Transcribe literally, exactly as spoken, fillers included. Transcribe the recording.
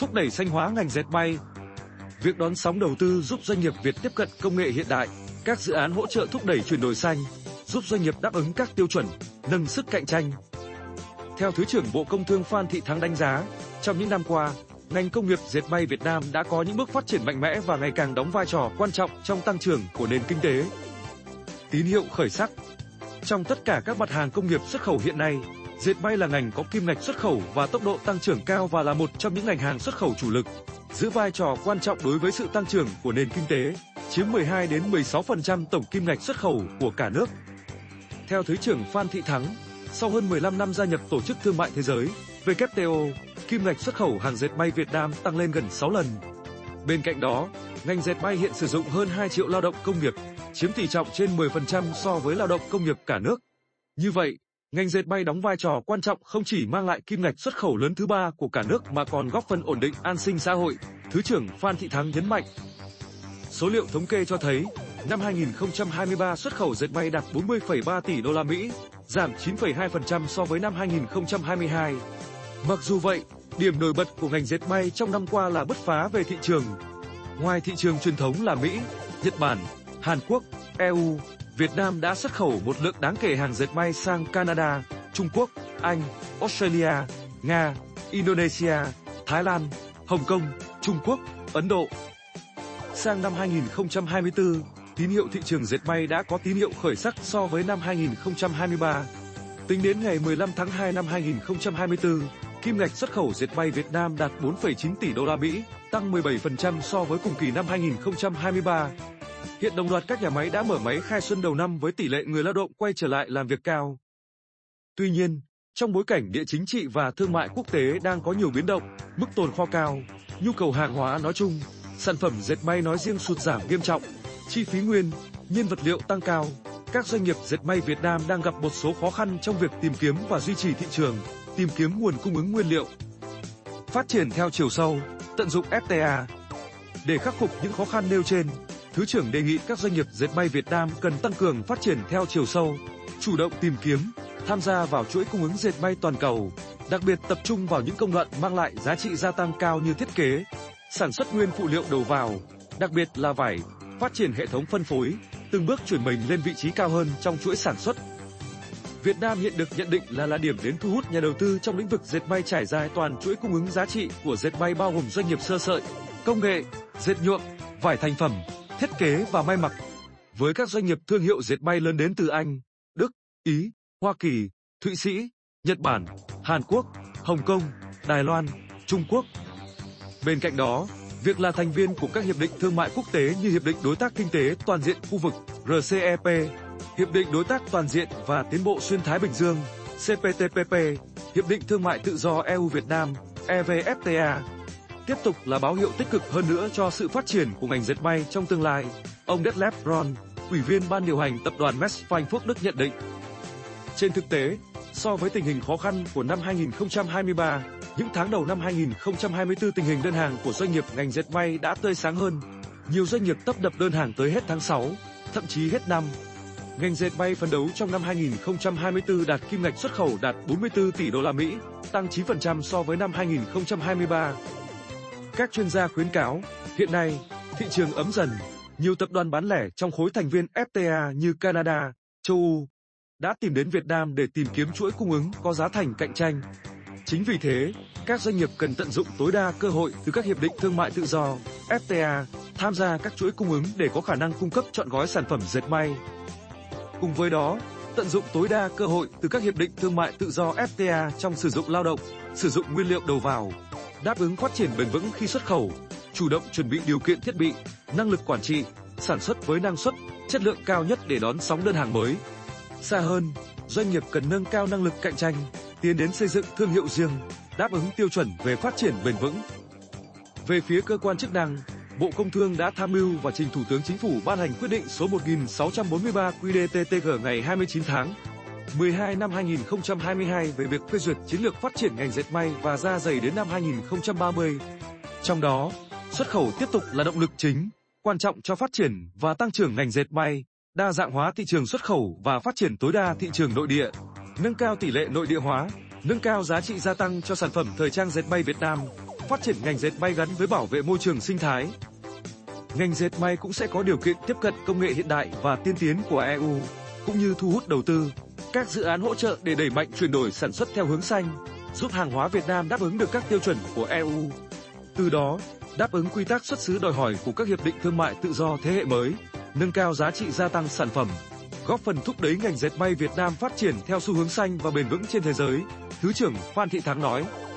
thúc đẩy xanh hóa ngành dệt may. Việc đón sóng đầu tư giúp doanh nghiệp Việt tiếp cận công nghệ hiện đại, các dự án hỗ trợ thúc đẩy chuyển đổi xanh, giúp doanh nghiệp đáp ứng các tiêu chuẩn, nâng sức cạnh tranh. Theo Thứ trưởng Bộ Công Thương Phan Thị Thắng đánh giá, trong những năm qua, ngành công nghiệp dệt may Việt Nam đã có những bước phát triển mạnh mẽ và ngày càng đóng vai trò quan trọng trong tăng trưởng của nền kinh tế. Tín hiệu khởi sắc. Trong tất cả các mặt hàng công nghiệp xuất khẩu hiện nay, dệt may là ngành có kim ngạch xuất khẩu và tốc độ tăng trưởng cao và là một trong những ngành hàng xuất khẩu chủ lực, giữ vai trò quan trọng đối với sự tăng trưởng của nền kinh tế, chiếm mười hai đến mười sáu phần trăm tổng kim ngạch xuất khẩu của cả nước. Theo Thứ trưởng Phan Thị Thắng, sau hơn mười lăm năm gia nhập Tổ chức Thương mại Thế giới, vê kép tê ô, kim ngạch xuất khẩu hàng dệt may Việt Nam tăng lên gần sáu lần. Bên cạnh đó, ngành dệt may hiện sử dụng hơn hai triệu lao động công nghiệp, chiếm tỷ trọng trên mười phần trăm so với lao động công nghiệp cả nước. Như vậy, ngành dệt may đóng vai trò quan trọng không chỉ mang lại kim ngạch xuất khẩu lớn thứ ba của cả nước mà còn góp phần ổn định an sinh xã hội, Thứ trưởng Phan Thị Thắng nhấn mạnh. Số liệu thống kê cho thấy, năm hai nghìn không trăm hai mươi ba xuất khẩu dệt may đạt bốn mươi phẩy ba tỷ đô la Mỹ, giảm chín phẩy hai phần trăm so với năm hai nghìn không trăm hai mươi hai. Mặc dù vậy, điểm nổi bật của ngành dệt may trong năm qua là bứt phá về thị trường. Ngoài thị trường truyền thống là Mỹ, Nhật Bản, Hàn Quốc, e u, Việt Nam đã xuất khẩu một lượng đáng kể hàng dệt may sang Canada, Trung Quốc, Anh, Australia, Nga, Indonesia, Thái Lan, Hồng Kông, Trung Quốc, Ấn Độ. Sang năm hai nghìn không trăm hai mươi tư, tín hiệu thị trường dệt may đã có tín hiệu khởi sắc so với năm hai nghìn không trăm hai mươi ba. Tính đến ngày mười lăm tháng hai năm hai nghìn không trăm hai mươi tư, kim ngạch xuất khẩu dệt may Việt Nam đạt bốn phẩy chín tỷ đô la Mỹ, tăng mười bảy phần trăm so với cùng kỳ năm hai nghìn không trăm hai mươi ba. Hiện đồng loạt các nhà máy đã mở máy khai xuân đầu năm với tỷ lệ người lao động quay trở lại làm việc cao. Tuy nhiên, trong bối cảnh địa chính trị và thương mại quốc tế đang có nhiều biến động, mức tồn kho cao, nhu cầu hàng hóa nói chung, sản phẩm dệt may nói riêng sụt giảm nghiêm trọng, chi phí nguyên, nhiên vật liệu tăng cao, các doanh nghiệp dệt may Việt Nam đang gặp một số khó khăn trong việc tìm kiếm và duy trì thị trường, tìm kiếm nguồn cung ứng nguyên liệu. Phát triển theo chiều sâu, tận dụng ép tê a. Để khắc phục những khó khăn nêu trên, Thứ trưởng đề nghị các doanh nghiệp dệt may Việt Nam cần tăng cường phát triển theo chiều sâu, chủ động tìm kiếm, tham gia vào chuỗi cung ứng dệt may toàn cầu, đặc biệt tập trung vào những công đoạn mang lại giá trị gia tăng cao như thiết kế, sản xuất nguyên phụ liệu đầu vào, đặc biệt là vải, phát triển hệ thống phân phối, từng bước chuyển mình lên vị trí cao hơn trong chuỗi sản xuất. Việt Nam hiện được nhận định là là điểm đến thu hút nhà đầu tư trong lĩnh vực dệt may trải dài toàn chuỗi cung ứng giá trị của dệt may bao gồm doanh nghiệp sơ sợi, công nghệ, dệt nhuộm, vải thành phẩm, thiết kế và may mặc. Với các doanh nghiệp thương hiệu dệt may lớn đến từ Anh, Đức, Ý, Hoa Kỳ, Thụy Sĩ, Nhật Bản, Hàn Quốc, Hồng Kông, Đài Loan, Trung Quốc. Bên cạnh đó, việc là thành viên của các hiệp định thương mại quốc tế như Hiệp định Đối tác Kinh tế Toàn diện khu vực R C E P, Hiệp định Đối tác Toàn diện và Tiến bộ Xuyên Thái Bình Dương C P T P P, Hiệp định Thương mại Tự do e u Việt Nam E V F T A, tiếp tục là báo hiệu tích cực hơn nữa cho sự phát triển của ngành dệt may trong tương lai, ông Detlef Ron, Ủy viên Ban điều hành Tập đoàn Mess Phúc Đức nhận định. Trên thực tế, so với tình hình khó khăn của năm hai nghìn không trăm hai mươi ba, những tháng đầu năm hai nghìn không trăm hai mươi tư tình hình đơn hàng của doanh nghiệp ngành dệt may đã tươi sáng hơn. Nhiều doanh nghiệp tấp đập đơn hàng tới hết tháng sáu, thậm chí hết năm. Ngành dệt may phấn đấu trong năm hai nghìn không trăm hai mươi tư đạt kim ngạch xuất khẩu đạt bốn mươi tư tỷ đô la Mỹ, tăng chín phần trăm so với năm hai nghìn không trăm hai mươi ba. Các chuyên gia khuyến cáo, hiện nay, thị trường ấm dần, nhiều tập đoàn bán lẻ trong khối thành viên ép tê a như Canada, châu Âu đã tìm đến Việt Nam để tìm kiếm chuỗi cung ứng có giá thành cạnh tranh. Chính vì thế, các doanh nghiệp cần tận dụng tối đa cơ hội từ các hiệp định thương mại tự do, ép tê a, tham gia các chuỗi cung ứng để có khả năng cung cấp trọn gói sản phẩm dệt may. Cùng với đó, tận dụng tối đa cơ hội từ các hiệp định thương mại tự do ép tê a trong sử dụng lao động, sử dụng nguyên liệu đầu vào, đáp ứng phát triển bền vững khi xuất khẩu, chủ động chuẩn bị điều kiện thiết bị, năng lực quản trị, sản xuất với năng suất, chất lượng cao nhất để đón sóng đơn hàng mới. Xa hơn, doanh nghiệp cần nâng cao năng lực cạnh tranh, tiến đến xây dựng thương hiệu riêng, đáp ứng tiêu chuẩn về phát triển bền vững. Về phía cơ quan chức năng, Bộ Công Thương đã tham mưu và trình Thủ tướng Chính phủ ban hành quyết định số một nghìn sáu trăm bốn mươi ba Q D T T G ngày hai mươi chín tháng mười hai năm hai nghìn không trăm hai mươi hai về việc phê duyệt chiến lược phát triển ngành dệt may và da giày đến năm hai nghìn không trăm ba mươi. Trong đó, xuất khẩu tiếp tục là động lực chính, quan trọng cho phát triển và tăng trưởng ngành dệt may, đa dạng hóa thị trường xuất khẩu và phát triển tối đa thị trường nội địa, nâng cao tỷ lệ nội địa hóa, nâng cao giá trị gia tăng cho sản phẩm thời trang dệt may Việt Nam, phát triển ngành dệt may gắn với bảo vệ môi trường sinh thái. Ngành dệt may cũng sẽ có điều kiện tiếp cận công nghệ hiện đại và tiên tiến của e u, cũng như thu hút đầu tư, các dự án hỗ trợ để đẩy mạnh chuyển đổi sản xuất theo hướng xanh, giúp hàng hóa Việt Nam đáp ứng được các tiêu chuẩn của e u. Từ đó, đáp ứng quy tắc xuất xứ đòi hỏi của các hiệp định thương mại tự do thế hệ mới, nâng cao giá trị gia tăng sản phẩm, góp phần thúc đẩy ngành dệt may Việt Nam phát triển theo xu hướng xanh và bền vững trên thế giới, Thứ trưởng Phan Thị Thắng nói.